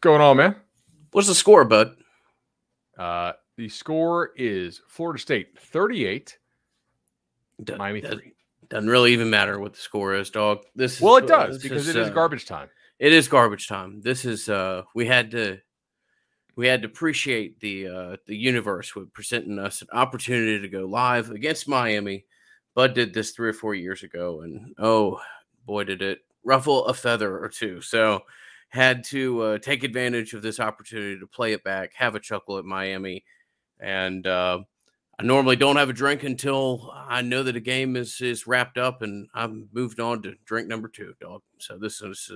going on, man? What's the score, bud? The score is Florida State 38, Miami 3. Doesn't really even matter what the score is, dog. It does, because it is garbage time. It is garbage time. This is we had to appreciate the universe with presenting us an opportunity to go live against Miami. Bud did this 3 or 4 years ago, and oh boy, did it ruffle a feather or two. So had to take advantage of this opportunity to play it back, have a chuckle at Miami, and I normally don't have a drink until I know that a game is wrapped up, and I've moved on to drink number two, dog. So this is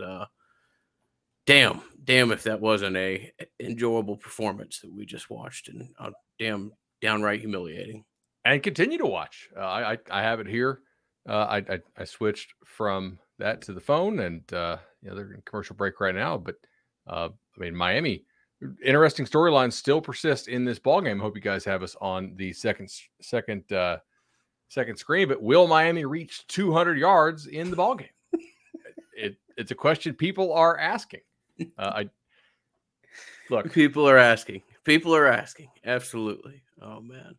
damn if that wasn't a enjoyable performance that we just watched, and damn downright humiliating. And continue to watch. I have it here. I switched from that to the phone, and they're in commercial break right now. But Miami. Interesting storylines still persist in this ballgame. Hope you guys have us on the second screen. But will Miami reach 200 yards in the ballgame? It's a question people are asking. People are asking. Absolutely. Oh man.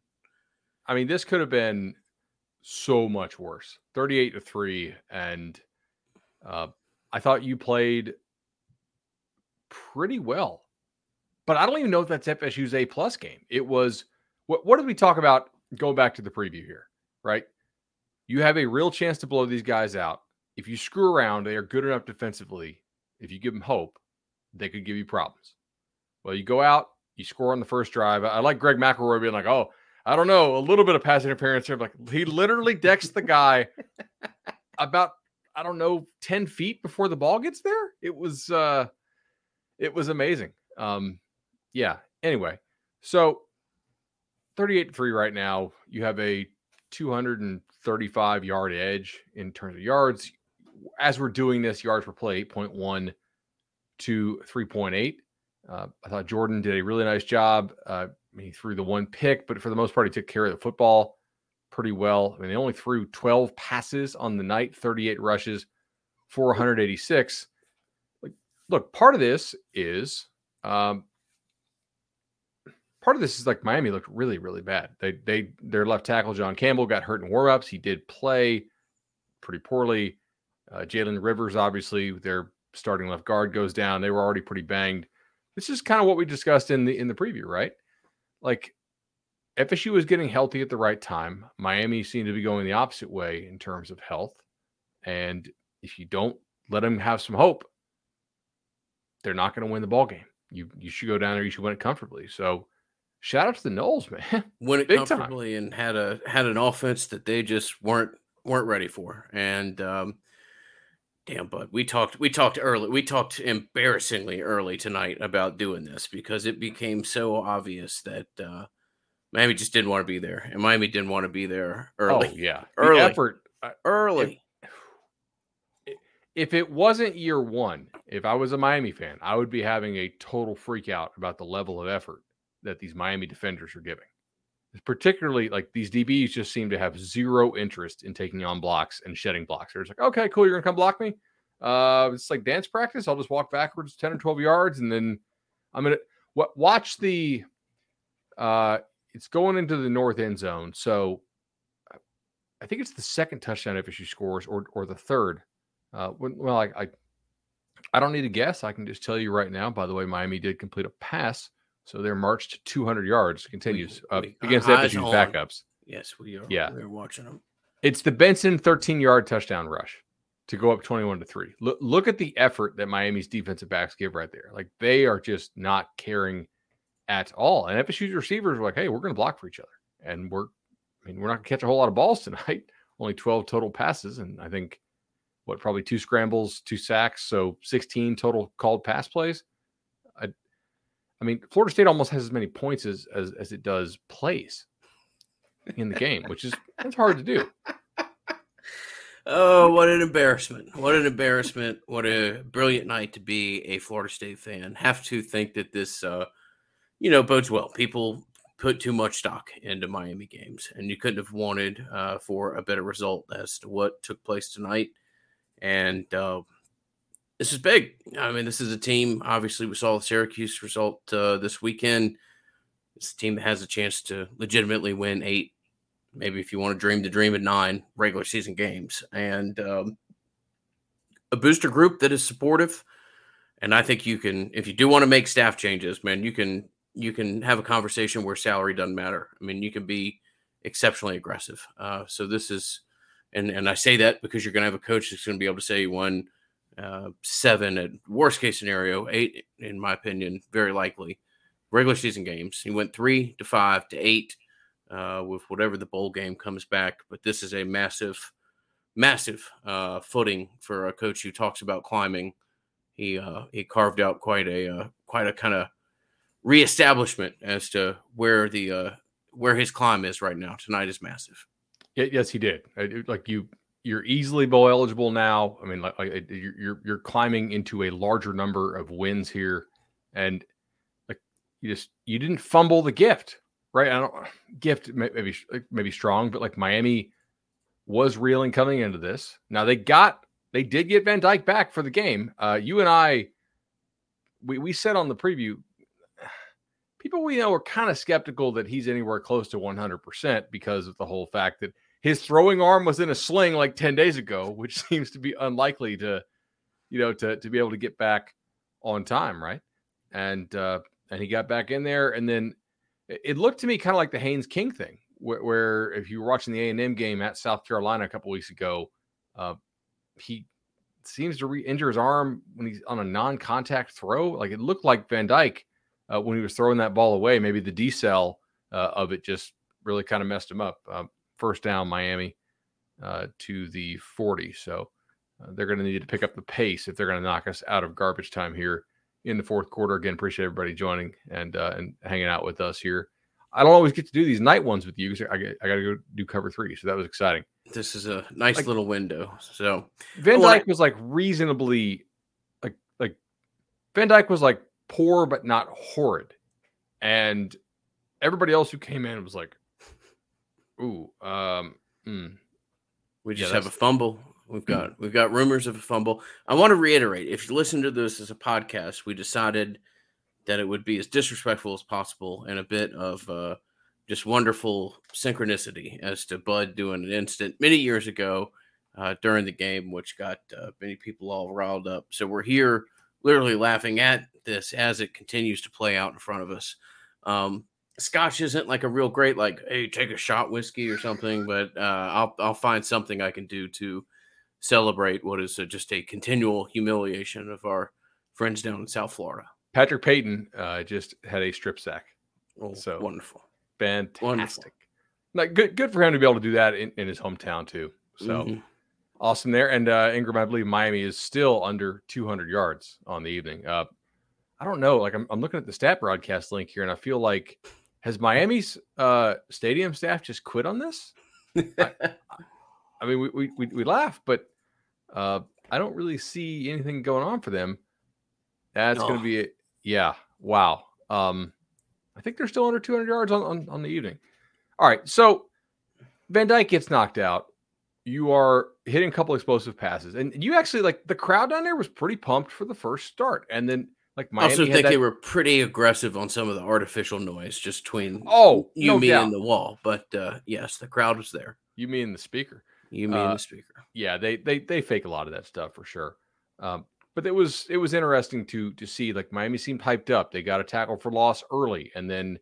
I mean, this could have been so much worse. 38-3, and I thought you played pretty well. But I don't even know if that's FSU's A+ game. It was, what did we talk about? Go back to the preview here, right? You have a real chance to blow these guys out. If you screw around, they are good enough defensively. If you give them hope, they could give you problems. Well, you go out, you score on the first drive. I like Greg McElroy being like, oh, I don't know, a little bit of pass interference here. Like, he literally decks the guy about, I don't know, 10 feet before the ball gets there. It was amazing. Yeah. Anyway, so 38-3 right now. You have a 235-yard edge in terms of yards. As we're doing this, yards per play, 8.1 to 3.8. I thought Jordan did a really nice job. He threw the one pick, but for the most part, he took care of the football pretty well. I mean, they only threw 12 passes on the night, 38 rushes, 486. Look, part of this is like Miami looked really, really bad. Their left tackle, John Campbell, got hurt in warm-ups. He did play pretty poorly. Jalen Rivers, obviously, their starting left guard, goes down. They were already pretty banged. This is kind of what we discussed in the preview, right? Like, FSU was getting healthy at the right time. Miami seemed to be going the opposite way in terms of health. And if you don't let them have some hope, they're not going to win the ball game. You should go down there. You should win it comfortably. So, shout out to the Knowles, man. Went it comfortably time. And had an offense that they just weren't ready for. And damn, bud, we talked embarrassingly early tonight about doing this because it became so obvious that Miami just didn't want to be there, and Miami didn't want to be there early. Oh yeah, early the effort, early. If it wasn't year one, if I was a Miami fan, I would be having a total freak out about the level of effort that these Miami defenders are giving. Particularly, like, these DBs just seem to have zero interest in taking on blocks and shedding blocks. They're just like, okay, cool, you're gonna come block me. It's like dance practice. I'll just walk backwards 10 or 12 yards, and then I'm gonna watch the. It's going into the north end zone, so I think it's the second touchdown FSU scores, or the third. I don't need to guess. I can just tell you right now. By the way, Miami did complete a pass. So their march to 200 yards continues against FSU's backups. Yes, we are. Yeah. We're watching them. It's the Benson 13-yard touchdown rush to go up 21-3. Look at the effort that Miami's defensive backs give right there. Like, they are just not caring at all. And FSU's receivers are like, hey, we're going to block for each other. And we're not going to catch a whole lot of balls tonight. Only 12 total passes. And I think, probably 2 scrambles, 2 sacks. So 16 total called pass plays. Florida State almost has as many points as it does plays in the game, which is that's hard to do. Oh, what an embarrassment. What an embarrassment. What a brilliant night to be a Florida State fan. Have to think that this, bodes well. People put too much stock into Miami games, and you couldn't have wanted for a better result as to what took place tonight. And this is big. I mean, this is a team, obviously we saw the Syracuse result this weekend. It's a team that has a chance to legitimately win 8, maybe if you want to dream the dream, at 9 regular season games. And a booster group that is supportive. And I think you can, if you do want to make staff changes, man, you can have a conversation where salary doesn't matter. I mean, you can be exceptionally aggressive. So this is, and I say that because you're going to have a coach that's going to be able to say you won 7 at worst case scenario, 8, in my opinion, very likely, regular season games. He went 3 to 5 to 8 with whatever the bowl game comes back. But this is a massive footing for a coach who talks about climbing. He carved out quite a kind of reestablishment as to where the where his climb is right now. Tonight is massive. Yes, he did. Like you're easily bowl eligible now. I mean, like you're climbing into a larger number of wins here, and like you didn't fumble the gift, right? I don't gift maybe strong, but like Miami was reeling coming into this. Now they did get Van Dyke back for the game. You and I, we said on the preview, people we know are kind of skeptical that he's anywhere close to 100% because of the whole fact that his throwing arm was in a sling like 10 days ago, which seems to be unlikely to be able to get back on time, right? And he got back in there, and then it looked to me kind of like the Haynes King thing, where if you were watching the A&M game at South Carolina a couple weeks ago, he seems to re-injure his arm when he's on a non-contact throw. Like it looked like Van Dyke when he was throwing that ball away. Maybe the decel of it just really kind of messed him up. First down, Miami to the 40. So they're going to need to pick up the pace if they're going to knock us out of garbage time here in the fourth quarter. Again, appreciate everybody joining and hanging out with us here. I don't always get to do these night ones with you because I got to go do cover 3. So that was exciting. This is a nice little window. So Van Dyke was reasonably like Van Dyke was poor, but not horrid. And everybody else who came in was like, ooh, we just have a fumble. We've got rumors of a fumble. I want to reiterate, if you listen to this as a podcast, we decided that it would be as disrespectful as possible and a bit of just wonderful synchronicity as to Bud doing an instant many years ago during the game, which got many people all riled up. So we're here literally laughing at this as it continues to play out in front of us. Scotch isn't like a real great, hey, take a shot whiskey or something, but I'll find something I can do to celebrate what is just a continual humiliation of our friends down in South Florida. Patrick Payton just had a strip sack. Oh, so wonderful. Fantastic. Wonderful. Good for him to be able to do that in his hometown too. So awesome there. And Ingram, I believe Miami is still under 200 yards on the evening. I don't know. I'm looking at the stat broadcast link here, and I feel like has Miami's stadium staff just quit on this? I mean, we laugh, but I don't really see anything going on for them. That's going to be it. Yeah. Wow. I think they're still under 200 yards on the evening. All right. So Van Dyke gets knocked out. You are hitting a couple explosive passes, and you actually the crowd down there was pretty pumped for the first start. And then Miami also think they were pretty aggressive on some of the artificial noise just between and the wall. But yes, the crowd was there. You mean the speaker? Yeah. They fake a lot of that stuff for sure. But it was interesting to see Miami seemed hyped up. They got a tackle for loss early, and then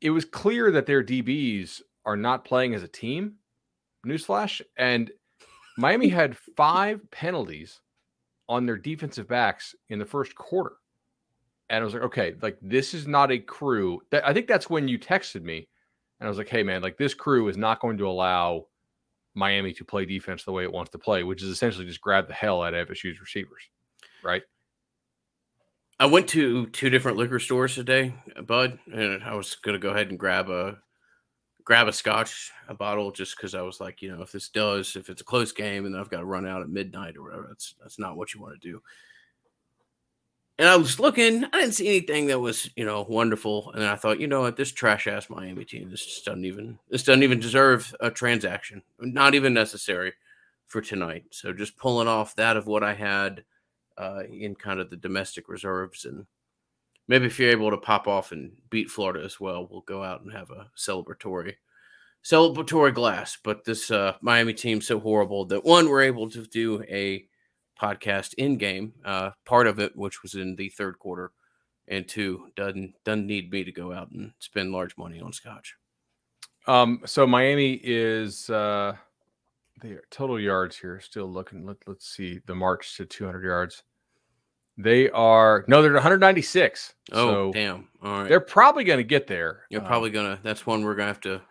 it was clear that their DBs are not playing as a team. Newsflash. And Miami had 5 penalties on their defensive backs in the first quarter. And I was this is not a crew. I think that's when you texted me, and I was hey man, this crew is not going to allow Miami to play defense the way it wants to play, which is essentially just grab the hell out of FSU's receivers, right? I went to 2 different liquor stores today, Bud, and I was going to go ahead and grab a scotch, a bottle, just because I was if it's a close game and I've got to run out at midnight or whatever, that's not what you want to do. And I was looking, I didn't see anything that was, wonderful. And then I thought, what, this trash ass Miami team, this doesn't even deserve a transaction. Not even necessary. for tonight. So just pulling off that of what I had in kind of the domestic reserves. And maybe if you're able to pop off and beat Florida as well, we'll go out and have a celebratory glass. But this Miami team's so horrible that, one, we're able to do a podcast in-game, part of it, which was in the third quarter, and two, doesn't need me to go out and spend large money on scotch. So Miami is the total yards here. Still looking. Let's see the march to 200 yards. They are they're at 196. Oh, so damn! All right, they're probably going to get there. You're probably going to. That's one we're going to have to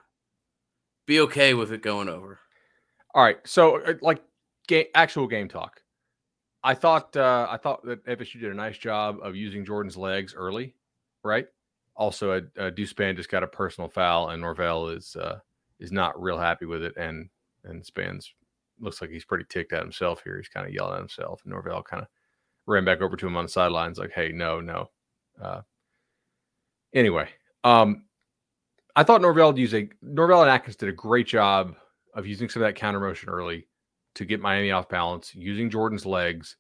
be okay with it going over. All right. So actual game talk. I thought that FSU did a nice job of using Jordan's legs early, right? Also, Duspan just got a personal foul, and Norvell is not real happy with it, and Span's looks like he's pretty ticked at himself here. He's kind of yelling at himself, and Norvell kind of ran back over to him on the sidelines like, hey, no. Anyway, I thought Norvell and Atkins did a great job of using some of that counter motion early to get Miami off balance, using Jordan's legs.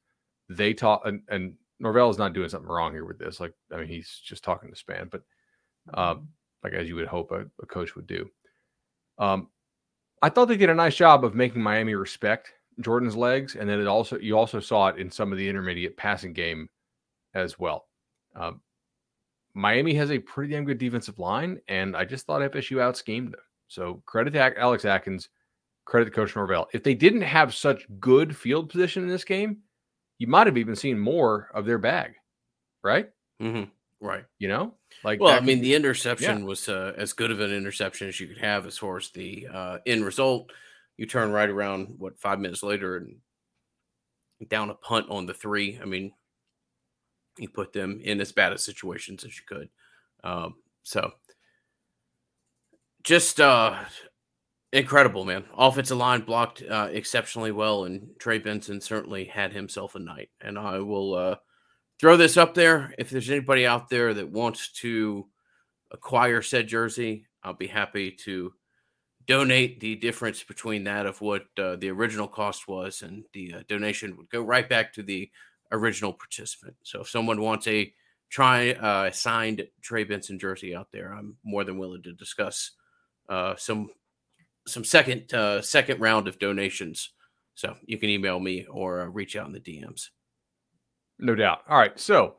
They talk, and Norvell is not doing something wrong here with this. Like, I mean, he's just talking to Span, but as you would hope a coach would do. I thought they did a nice job of making Miami respect Jordan's legs, and then you also saw it in some of the intermediate passing game as well. Miami has a pretty damn good defensive line, and I just thought FSU out-schemed them. So credit to Alex Atkins, credit to Coach Norvell. If they didn't have such good field position in this game, you might have even seen more of their bag, right? Mm-hmm. Right. You know, the interception was as good of an interception as you could have as far as the end result. You turn right around, 5 minutes later and down a punt on the three. I mean, you put them in as bad a situations as you could. So just incredible, man. Offensive line blocked exceptionally well, and Trey Benson certainly had himself a night. And I will throw this up there. If there's anybody out there that wants to acquire said jersey, I'll be happy to donate the difference between that of what the original cost was, and the donation would go right back to the original participant. So if someone wants a signed Trey Benson jersey out there, I'm more than willing to discuss some second round of donations. So you can email me or reach out in the DMs. No doubt. All right. So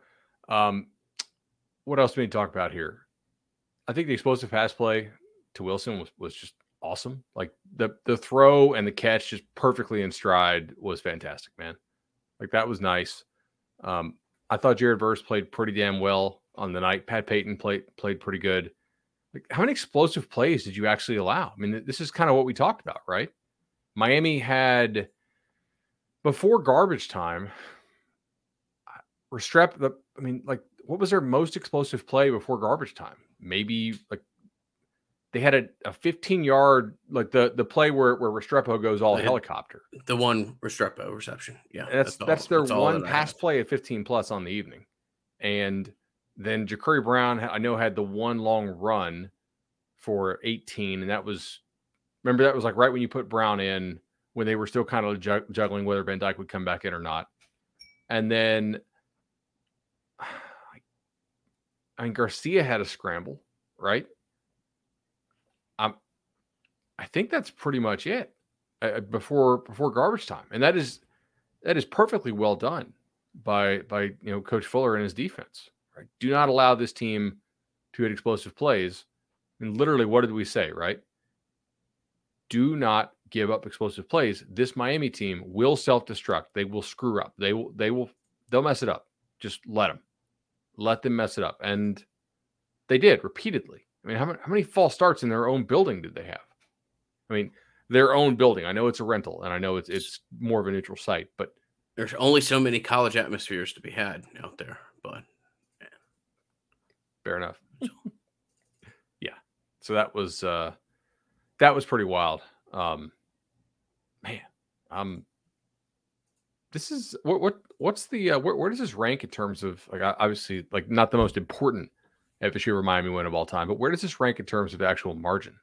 what else do we need to talk about here? I think the explosive pass play to Wilson was just awesome. Like the throw and the catch just perfectly in stride was fantastic, man. Like that was nice. I thought Jared Verse played pretty damn well on the night. Pat Payton played pretty good. Like how many explosive plays did you actually allow? I mean, this is kind of what we talked about, right? Miami had before garbage time. What was their most explosive play before garbage time? Maybe like they had a 15-yard, like the play where Restrepo goes all helicopter. The one Restrepo reception. Yeah. And that's one pass play at 15 plus on the evening. And then Jaquari Brown, I know, had the one long run for 18. And that was like right when you put Brown in, when they were still kind of juggling whether Van Dyke would come back in or not. And then Garcia had a scramble, right? I think that's pretty much it before garbage time, and that is perfectly well done by Coach Fuller and his defense. Right? Do not allow this team to hit explosive plays. And literally, what did we say? Right? Do not give up explosive plays. This Miami team will self-destruct. They will screw up. They'll mess it up. Just let them mess it up, and they did repeatedly. I mean, how many false starts in their own building did they have? I mean, their own building. I know it's a rental, and I know it's more of a neutral site, but there's only so many college atmospheres to be had out there. But man. Fair enough. Yeah. So that was pretty wild. This is what's the where does this rank in terms of like obviously like not the most important FSU Miami win of all time, but where does this rank in terms of actual margin?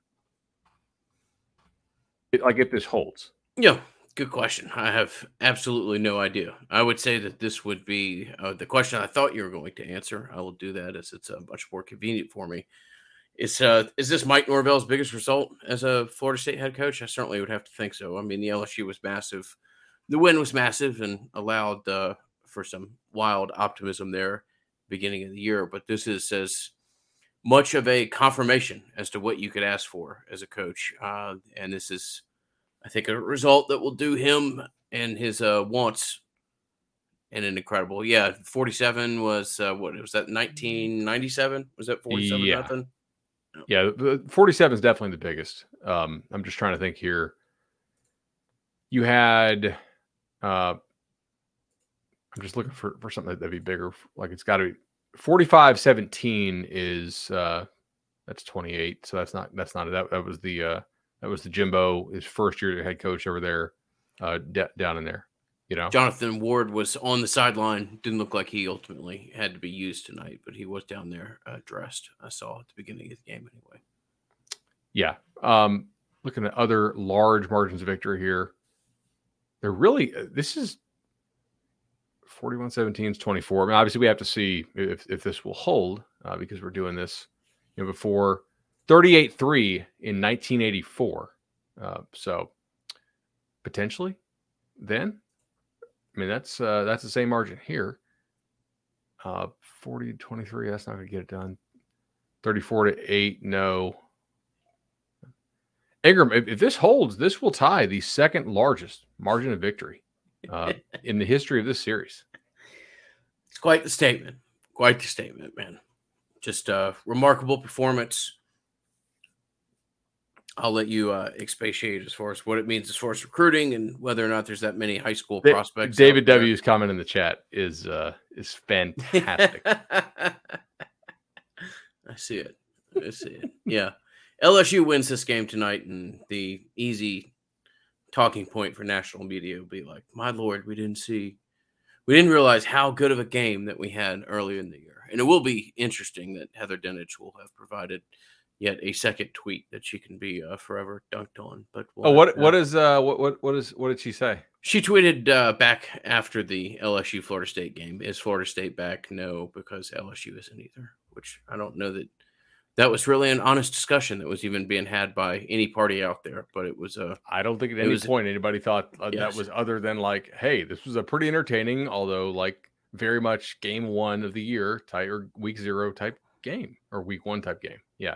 If this holds. Yeah, Good question. I have absolutely no idea. I would say that this would be the question I thought you were going to answer. I will do that as it's much more convenient for me. Is this Mike Norvell's biggest result as a Florida State head coach? I certainly would have to think so. I mean, the LSU was massive. The win was massive and allowed for some wild optimism there beginning of the year. But this is as much of a confirmation as to what you could ask for as a coach. And this is, I think, a result that will do him and his wants and an incredible. Yeah, 47 was, what was that, 1997? Was that 47 yeah. nothing? No. Yeah, 47 is definitely the biggest. I'm just trying to think here. You had, I'm just looking for something that'd be bigger. Like it's got to be 45-17 is, that's 28. So that was the, that was the Jimbo, his first year head coach over there, down in there. You know, Jonathan Ward was on the sideline. Didn't look like he ultimately had to be used tonight, but he was down there dressed. I saw at the beginning of the game anyway. Yeah. Looking at other large margins of victory here. They're really, this is 41-17 is 24. I mean, obviously we have to see if this will hold because we're doing this, you know, before 38-3 in 1984. So potentially then, I mean, that's the same margin here. 40-23, that's not going to get it done. 34-8, no. Ingram, if this holds, this will tie the second largest margin of victory in the history of this series. It's quite the statement. Quite the statement, man. Just a remarkable performance. I'll let you expatiate as far as what it means as far as recruiting and whether or not there's that many high school prospects. David W's comment in the chat is fantastic. I see it. I see it. Yeah. LSU wins this game tonight, and the easy talking point for national media will be like, my Lord, we didn't realize how good of a game that we had earlier in the year. And it will be interesting that Heather Denich will have provided yet a second tweet that she can be forever dunked on. But what did she say? She tweeted back after the LSU Florida State game, is Florida State back? No, because LSU isn't either, which I don't know that was really an honest discussion that was even being had by any party out there, but it was a... I don't think at any point anybody thought that was other than like, hey, this was a pretty entertaining, although like very much game one of the year type or week zero type game or week one type game. Yeah.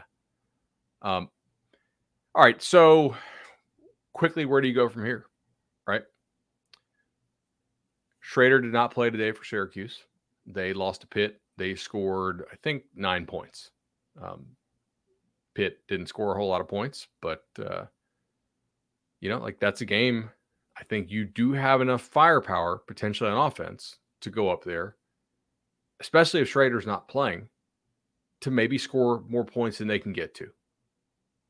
All right. So quickly, where do you go from here? Right. Schrader did not play today for Syracuse. They lost to Pitt. They scored, I think, 9 points. Pitt didn't score a whole lot of points, but, you know, like that's a game. I think you do have enough firepower potentially on offense to go up there, especially if Schrader's not playing, to maybe score more points than they can get to,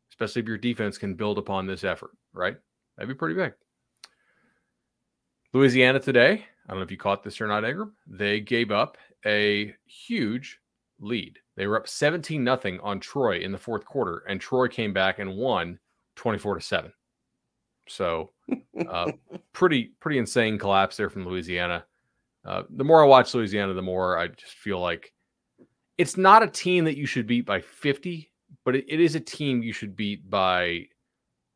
especially if your defense can build upon this effort, right? That'd be pretty big. Louisiana today, I don't know if you caught this or not, Ingram, they gave up a huge lead. They were up 17-0 on Troy in the fourth quarter, and Troy came back and won 24-7. So pretty insane collapse there from Louisiana. The more I watch Louisiana, the more I just feel like it's not a team that you should beat by 50, but it is a team you should beat by,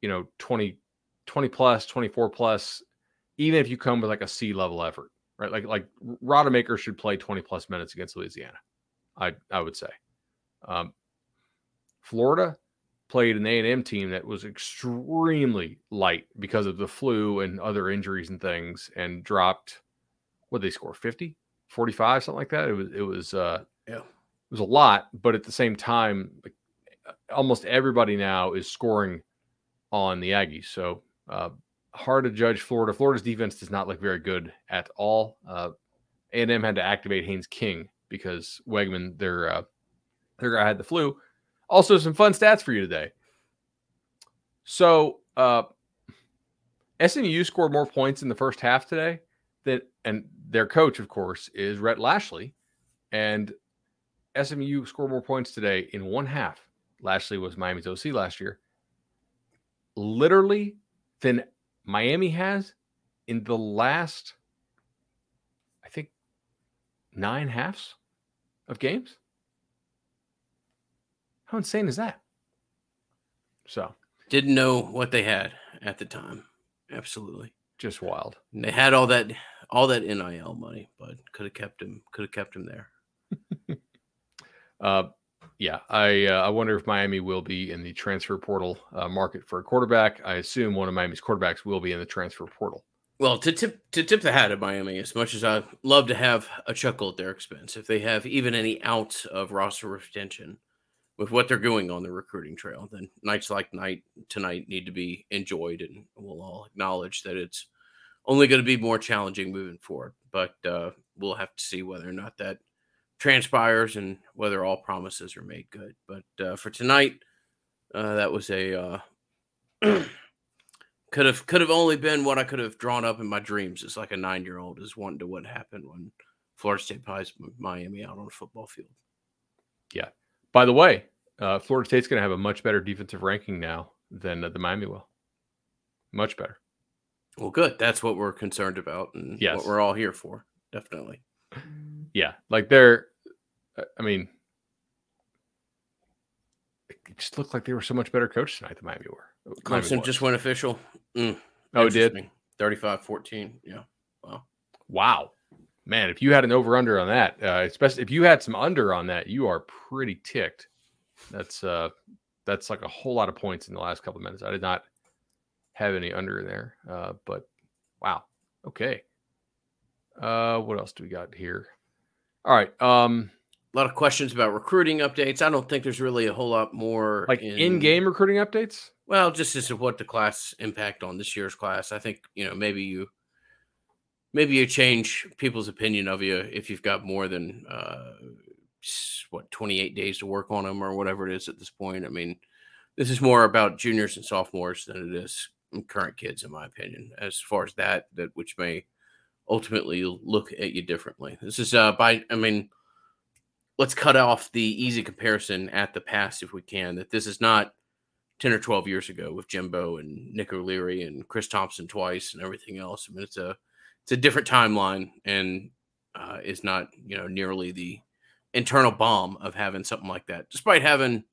you know, 20 plus, 24 plus, even if you come with like a C level effort, right? Like Rodemaker should play 20 plus minutes against Louisiana. I would say Florida played an A&M team that was extremely light because of the flu and other injuries and things, and dropped, what did they score, 50, 45, something like that. It was a lot, but at the same time, like, almost everybody now is scoring on the Aggies. So hard to judge Florida. Florida's defense does not look very good at all. A&M had to activate Haynes King because Wegman, their guy, had the flu. Also, some fun stats for you today. So SMU scored more points in the first half today and their coach, of course, is Rhett Lashley. And SMU scored more points today in one half. Lashley was Miami's OC last year. Literally, than Miami has in the last, I think, 9 halves of games. How insane is that? So didn't know what they had at the time. Absolutely. Just wild. And they had all that NIL money, but could have kept him there. Yeah. I wonder if Miami will be in the transfer portal market for a quarterback. I assume one of Miami's quarterbacks will be in the transfer portal. Well, to tip the hat at Miami, as much as I love to have a chuckle at their expense, if they have even any ounce of roster retention with what they're doing on the recruiting trail, then nights like tonight need to be enjoyed, and we'll all acknowledge that it's only going to be more challenging moving forward. But we'll have to see whether or not that transpires and whether all promises are made good. But for tonight, that was a could have only been what I could have drawn up in my dreams. It's like a 9-year-old is wanting to what happened when Florida State pies Miami out on a football field. Yeah. By the way, Florida State's going to have a much better defensive ranking now than the Miami will. Much better. Well, good. That's what we're concerned about, and yes, what we're all here for. Definitely. Yeah. Like it just looked like they were so much better coached tonight than Miami were. Clemson just went official. Oh, it did? 35-14. Yeah. Wow. Man, if you had an over-under on that, especially if you had some under on that, you are pretty ticked. That's like a whole lot of points in the last couple of minutes. I did not have any under there, but wow. Okay. What else do we got here? All right. A lot of questions about recruiting updates. I don't think there's really a whole lot more. Like in-game recruiting updates? Well, just as to what the class impact on this year's class. I think, maybe you change people's opinion of you if you've got more than, 28 days to work on them or whatever it is at this point. I mean, this is more about juniors and sophomores than it is current kids, in my opinion, as far as that which may ultimately look at you differently. This is let's cut off the easy comparison at the past if we can, that this is not 10 or 12 years ago with Jimbo and Nick O'Leary and Chris Thompson twice and everything else. I mean, it's a different timeline, and is not, nearly the internal bomb of having something like that, despite having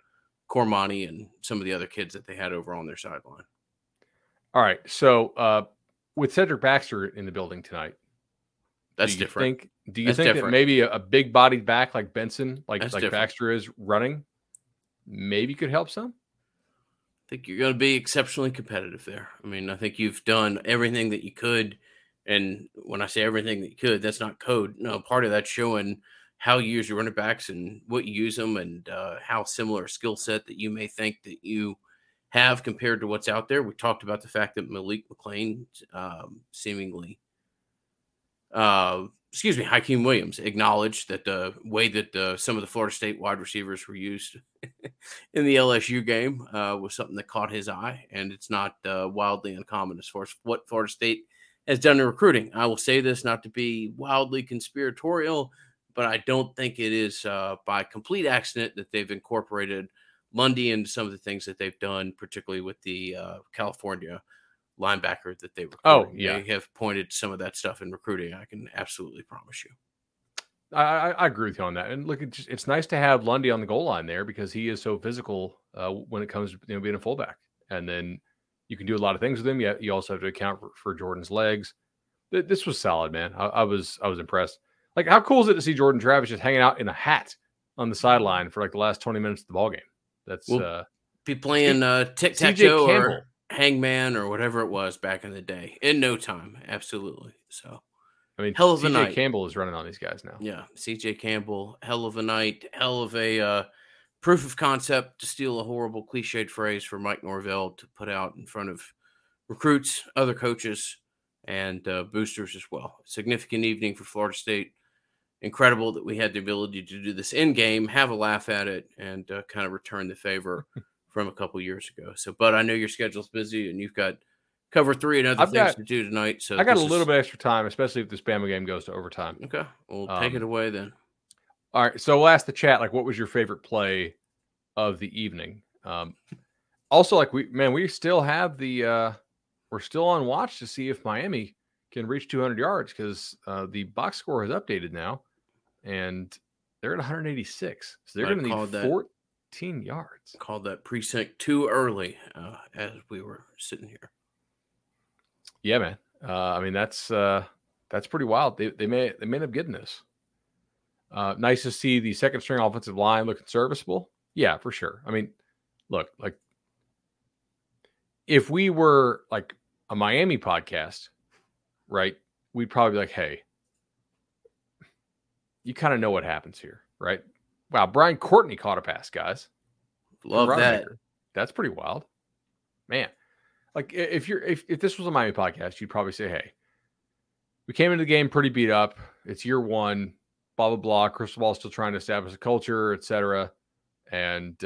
Cormani and some of the other kids that they had over on their sideline. All right. So with Cedric Baxter in the building tonight, do you think that maybe a big bodied back like Benson, like Baxter is running, maybe could help some? I think you're going to be exceptionally competitive there. I mean, I think you've done everything that you could. And when I say everything that you could, that's not code. No, part of that's showing how you use your running backs and what you use them, and how similar a skill set that you may think that you have compared to what's out there. We talked about the fact that Malik McLean, Hakeem Williams acknowledged that the way that some of the Florida State wide receivers were used in the LSU game was something that caught his eye, and it's not wildly uncommon as far as what Florida State has done in recruiting. I will say this, not to be wildly conspiratorial, but I don't think it is by complete accident that they've incorporated Lundy into some of the things that they've done, particularly with the California linebacker that they recruited. Oh, yeah. They have pointed some of that stuff in recruiting. I can absolutely promise you. I agree with you on that. And look, it's nice to have Lundy on the goal line there because he is so physical when it comes to being a fullback. And then you can do a lot of things with him. Yet you also have to account for Jordan's legs. This was solid, man. I was impressed. Like, how cool is it to see Jordan Travis just hanging out in a hat on the sideline for like the last 20 minutes of the ball game? That's be playing tic-tac-toe or hangman or whatever it was back in the day in no time. Absolutely. So, I mean, hell of a night. CJ Campbell is running on these guys now. Yeah, CJ Campbell, hell of a night, hell of a proof of concept, to steal a horrible cliched phrase, for Mike Norvell to put out in front of recruits, other coaches, and boosters as well. Significant evening for Florida State. Incredible that we had the ability to do this in game, have a laugh at it, and kind of return the favor from a couple years ago. So, but I know your schedule's busy and you've got cover three and other things to do tonight. So I got a little bit extra time, especially if this Bama game goes to overtime. Okay, we'll take it away then. All right, so we'll ask the chat, what was your favorite play of the evening? Also, we still have we're still on watch to see if Miami can reach 200 yards because the box score is updated now, and they're at 186. So they're going to need 14 yards. Called that precinct too early as we were sitting here. Yeah, man. I mean, that's pretty wild. They may end up getting this. Nice to see the second string offensive line looking serviceable. Yeah, for sure. I mean, look, like if we were like a Miami podcast, right? We'd probably be like, hey, you kind of know what happens here, right? Wow, Brian Courtney caught a pass, guys. Love that. That's pretty wild, man. Like if this was a Miami podcast, you'd probably say, hey, we came into the game pretty beat up. It's year one, blah, blah, blah. Cristobal's still trying to establish a culture, et cetera. And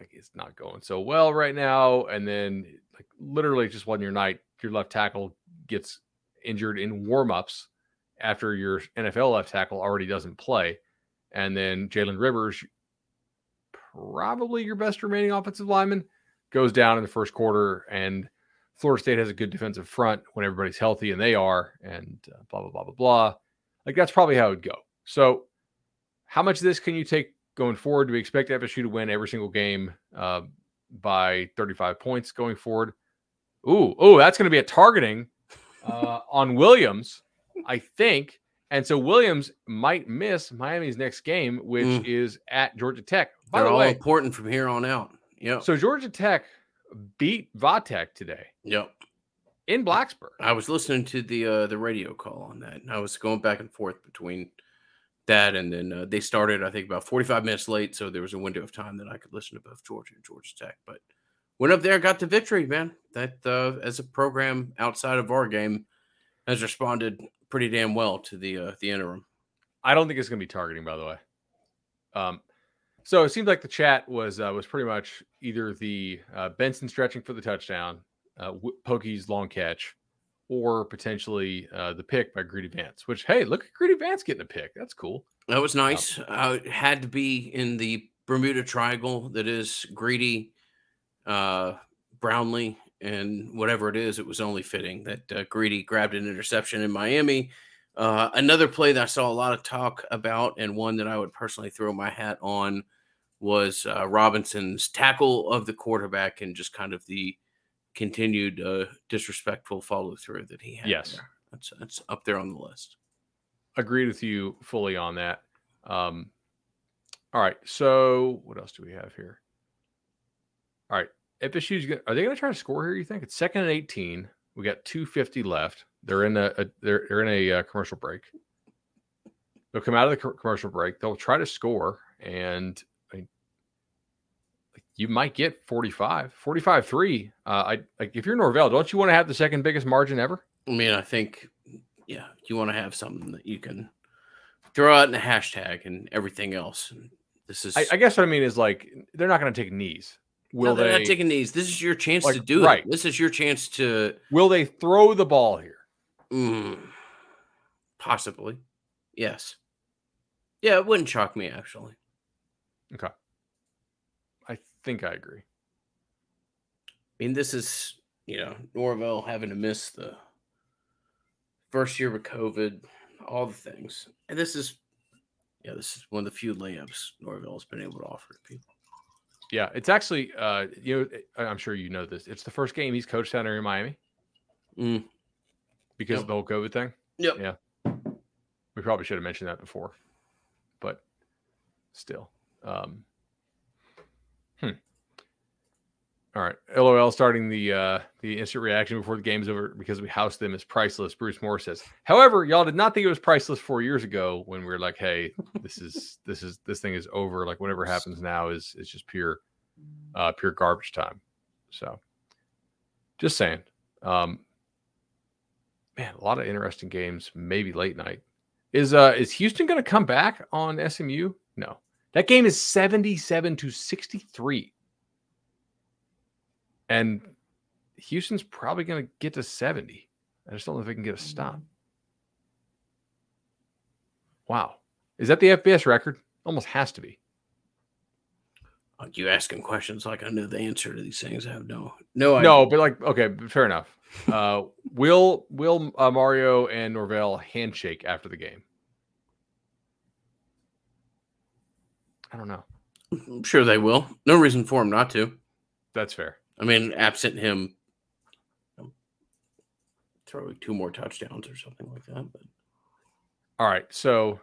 like it's not going so well right now. And then like literally just one your night, your left tackle gets injured in warmups after your NFL left tackle already doesn't play. And then Jalen Rivers, probably your best remaining offensive lineman, goes down in the first quarter, and Florida State has a good defensive front when everybody's healthy, and they are, and blah, blah, blah, blah, blah. Like, that's probably how it would go. So how much of this can you take going forward? Do we expect FSU to win every single game by 35 points going forward? Ooh, that's going to be a targeting on Williams, I think. And so Williams might miss Miami's next game, which is at Georgia Tech. By They're the way, all important from here on out. Yeah. So Georgia Tech beat Vatech today. Yep. In Blacksburg. I was listening to the radio call on that, and I was going back and forth between that, and then they started, I think, about 45 minutes late, so there was a window of time that I could listen to both Georgia and Georgia Tech. But went up there, got the victory, man. That, as a program outside of our game, has responded pretty damn well to the interim. I don't think it's going to be targeting, by the way. So it seemed like the chat was pretty much either the Benson stretching for the touchdown, Pokey's long catch, or potentially the pick by Greedy Vance, which, hey, look at Greedy Vance getting a pick. That's cool. That was nice. It had to be in the Bermuda Triangle that is Greedy, Brownlee, and whatever it is, it was only fitting that Greedy grabbed an interception in Miami. Another play that I saw a lot of talk about, and one that I would personally throw my hat on, was Robinson's tackle of the quarterback and just kind of the continued disrespectful follow-through that he had. Yes. There. That's up there on the list. Agreed with you fully on that. All right, so what else do we have here? All right, are they going to try to score here, you think? It's 2nd and 18. We got 2:50 left. They're in a commercial break. They'll come out of the commercial break. They'll try to score, and I mean, you might get 45-3. If you're Norvell, don't you want to have the second biggest margin ever? I mean, I think, yeah, you want to have something that you can throw out in a hashtag and everything else. This is, I guess, what I mean is, like, they're not going to take knees. They're not taking these. This is your chance to do it. This is your chance to. Will they throw the ball here? Possibly. Yes. Yeah, it wouldn't shock me, actually. Okay. I think I agree. I mean, this is, Norvell having to miss the first year with COVID, all the things. And this is one of the few layups Norvell's been able to offer to people. Yeah, it's actually, I'm sure you know this. It's the first game he's coached down there in Miami because of the whole COVID thing. Yep. Yeah. We probably should have mentioned that before, but still. All right. LOL starting the instant reaction before the game's over because we housed them as priceless. Bruce Moore says, however, y'all did not think it was priceless 4 years ago when we were like, hey, this thing is over. Like, whatever happens now is just pure garbage time. So just saying, man, a lot of interesting games, maybe late night. Is Houston going to come back on SMU? No, that game is 77-63. And Houston's probably going to get to 70. I just don't know if they can get a stop. Wow. Is that the FBS record? Almost has to be. Like, you asking questions like I know the answer to these things. I have no idea. No, but like, okay, fair enough. Will Mario and Norvell handshake after the game? I don't know. I'm sure they will. No reason for him not to. That's fair. I mean, absent him throwing 2 more touchdowns or something like that. But. All right. So,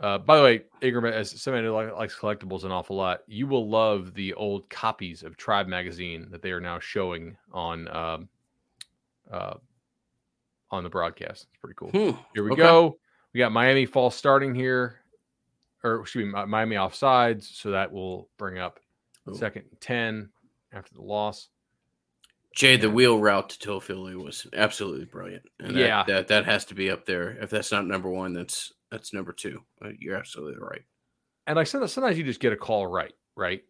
by the way, Ingram, as somebody who likes collectibles an awful lot, you will love the old copies of Tribe magazine that they are now showing on the broadcast. It's pretty cool. Here we go. We got Miami false starting here. Or excuse me, Miami offsides. So that will bring up second and 10 after the loss. Jay, the wheel route to Toafailave was absolutely brilliant. And yeah, that has to be up there. If that's not number one, that's number 2. You're absolutely right. And like sometimes you just get a call right?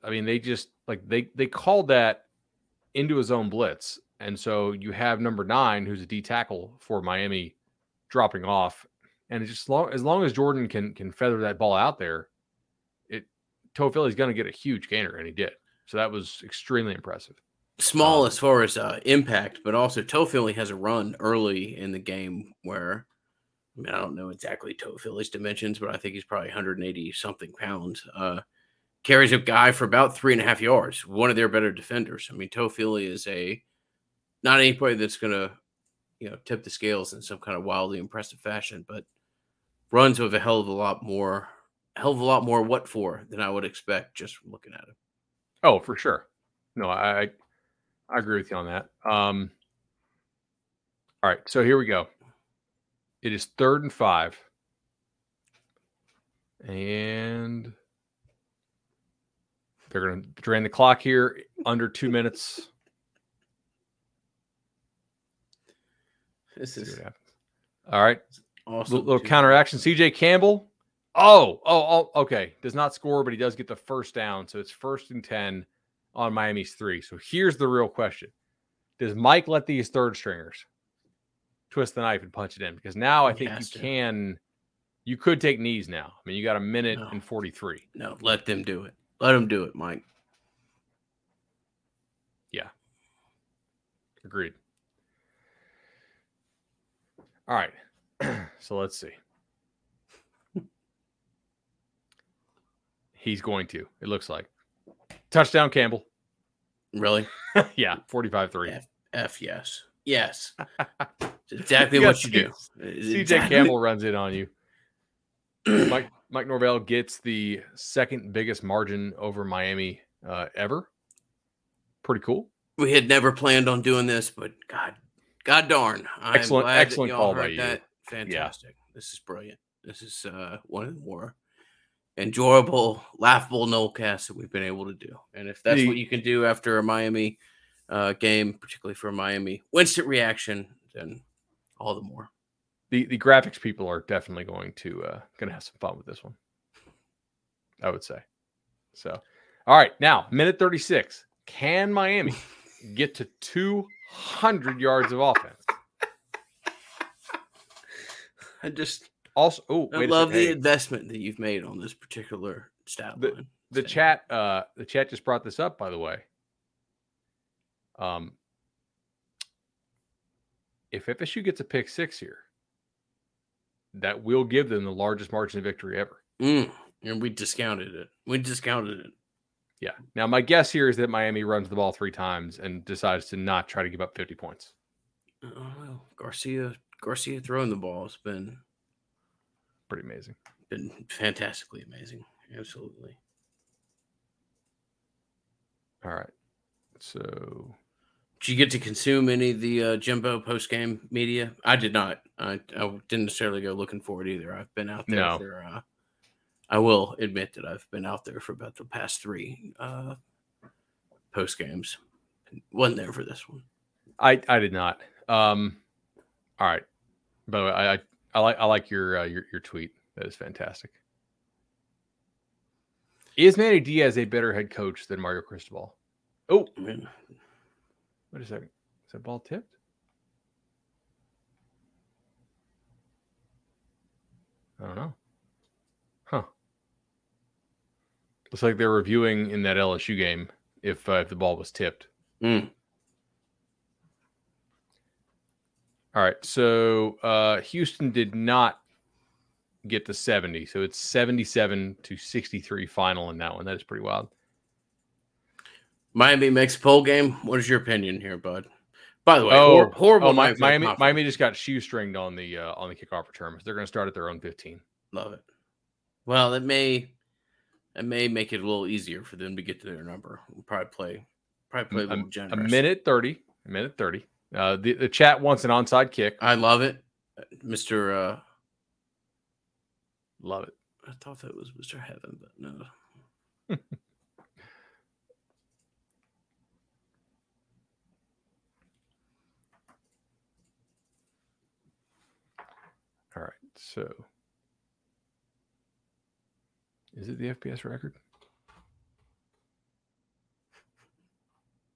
I mean, they just like they called that into his own blitz, and so you have number 9, who's a D tackle for Miami, dropping off. And it's just as long as Jordan can feather that ball out there, Toafailave going to get a huge gainer, and he did. So that was extremely impressive. Small as far as impact, but also Toafailave has a run early in the game where, I mean, I don't know exactly Toafailave dimensions, but I think he's probably 180-something pounds. Carries a guy for about 3.5 yards, one of their better defenders. I mean, Toafailave is not anybody that's going to tip the scales in some kind of wildly impressive fashion, but runs with a hell of a lot more what for than I would expect just from looking at him. Oh, for sure. No, I agree with you on that. All right, so here we go. It is 3rd and 5. And they're going to drain the clock here under 2 minutes. This is all right. Awesome. Little counteraction. CJ Campbell. Oh, okay. Does not score, but he does get the first down. So it's 1st and 10 on Miami's 3. So here's the real question. Does Mike let these third stringers twist the knife and punch it in? Because now I think you could take knees now. I mean, you got a minute and 43. No, let them do it. Let them do it, Mike. Yeah. Agreed. All right. So let's see. He's going to, it looks like. Touchdown, Campbell. Really? Yeah, 45-3. Yes. Yes. It's exactly what you do. CJ Campbell runs in on you. Mike Norvell gets the second biggest margin over Miami ever. Pretty cool. We had never planned on doing this, but God darn. I'm excellent that y'all call heard by that. You. Fantastic. Yeah. This is brilliant. This is one of the more enjoyable, laughable Nolecast that we've been able to do. And if that's what you can do after a Miami game, particularly for Miami, instant reaction, then all the more. The graphics people are definitely going to have some fun with this one, I would say. So, all right, now, minute 36. Can Miami get to 200 yards of offense? I love the investment that you've made on this particular stat line. The chat just brought this up, by the way. If FSU gets a pick 6 here, that will give them the largest margin of victory ever. And we discounted it. Yeah. Now, my guess here is that Miami runs the ball 3 times and decides to not try to give up 50 points. Oh, well, Garcia throwing the ball has been pretty amazing. Been fantastically amazing. Absolutely. All right. So, did you get to consume any of the Jimbo post-game media? I did not. I didn't necessarily go looking for it either. I've been out there. No. I will admit that I've been out there for about the past 3 post games. Wasn't there for this one. I did not. All right. By the way, I like your tweet. That is fantastic. Is Manny Diaz a better head coach than Mario Cristobal? Oh, man. Wait a second. Is that ball tipped? I don't know. Huh. Looks like they're reviewing in that LSU game if the ball was tipped. Mm. All right, so Houston did not get to 70, so it's 77-63 final in that one. That is pretty wild. Miami makes bowl game. What is your opinion here, bud? By the way, horrible. Oh, Miami just got shoestringed on the kickoff return. They're going to start at their own 15. Love it. Well, it may make it a little easier for them to get to their number. We'll probably play a little generous. A minute 30. The chat wants an onside kick. I love it, Mr. Love it. I thought that was Mr. Heaven, but no. All right, so is it the FPS record?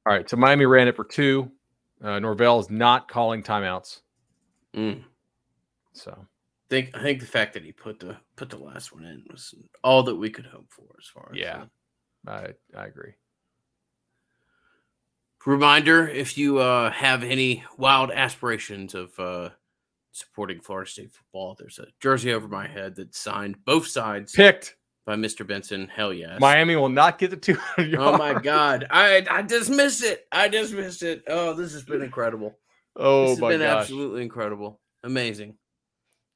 All right, so Miami ran it for two. Norvell is not calling timeouts. Mm. So I think the fact that he put the last one in was all that we could hope for as far as I agree. Reminder, if you have any wild aspirations of supporting Florida State football, there's a jersey over my head that's signed both sides. Picked by Mr. Benson. Hell yes. Miami will not get the 200 yards. Oh, my God. I just missed it. Oh, this has been incredible. Oh, my God. This has been absolutely incredible. Amazing.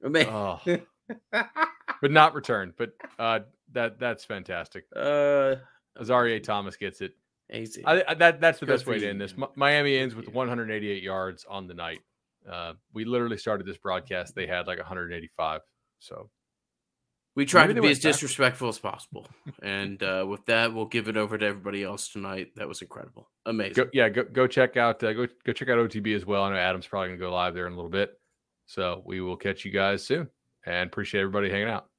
Oh. But not returned. But that's fantastic. Azaria Thomas gets it. Easy. That's the best way to end this. Miami ends with 188 yards on the night. We literally started this broadcast. They had like 185. So. We tried to be as disrespectful as possible. And with that, we'll give it over to everybody else tonight. That was incredible. Amazing. Go check out OTB as well. I know Adam's probably going to go live there in a little bit. So we will catch you guys soon. And appreciate everybody hanging out.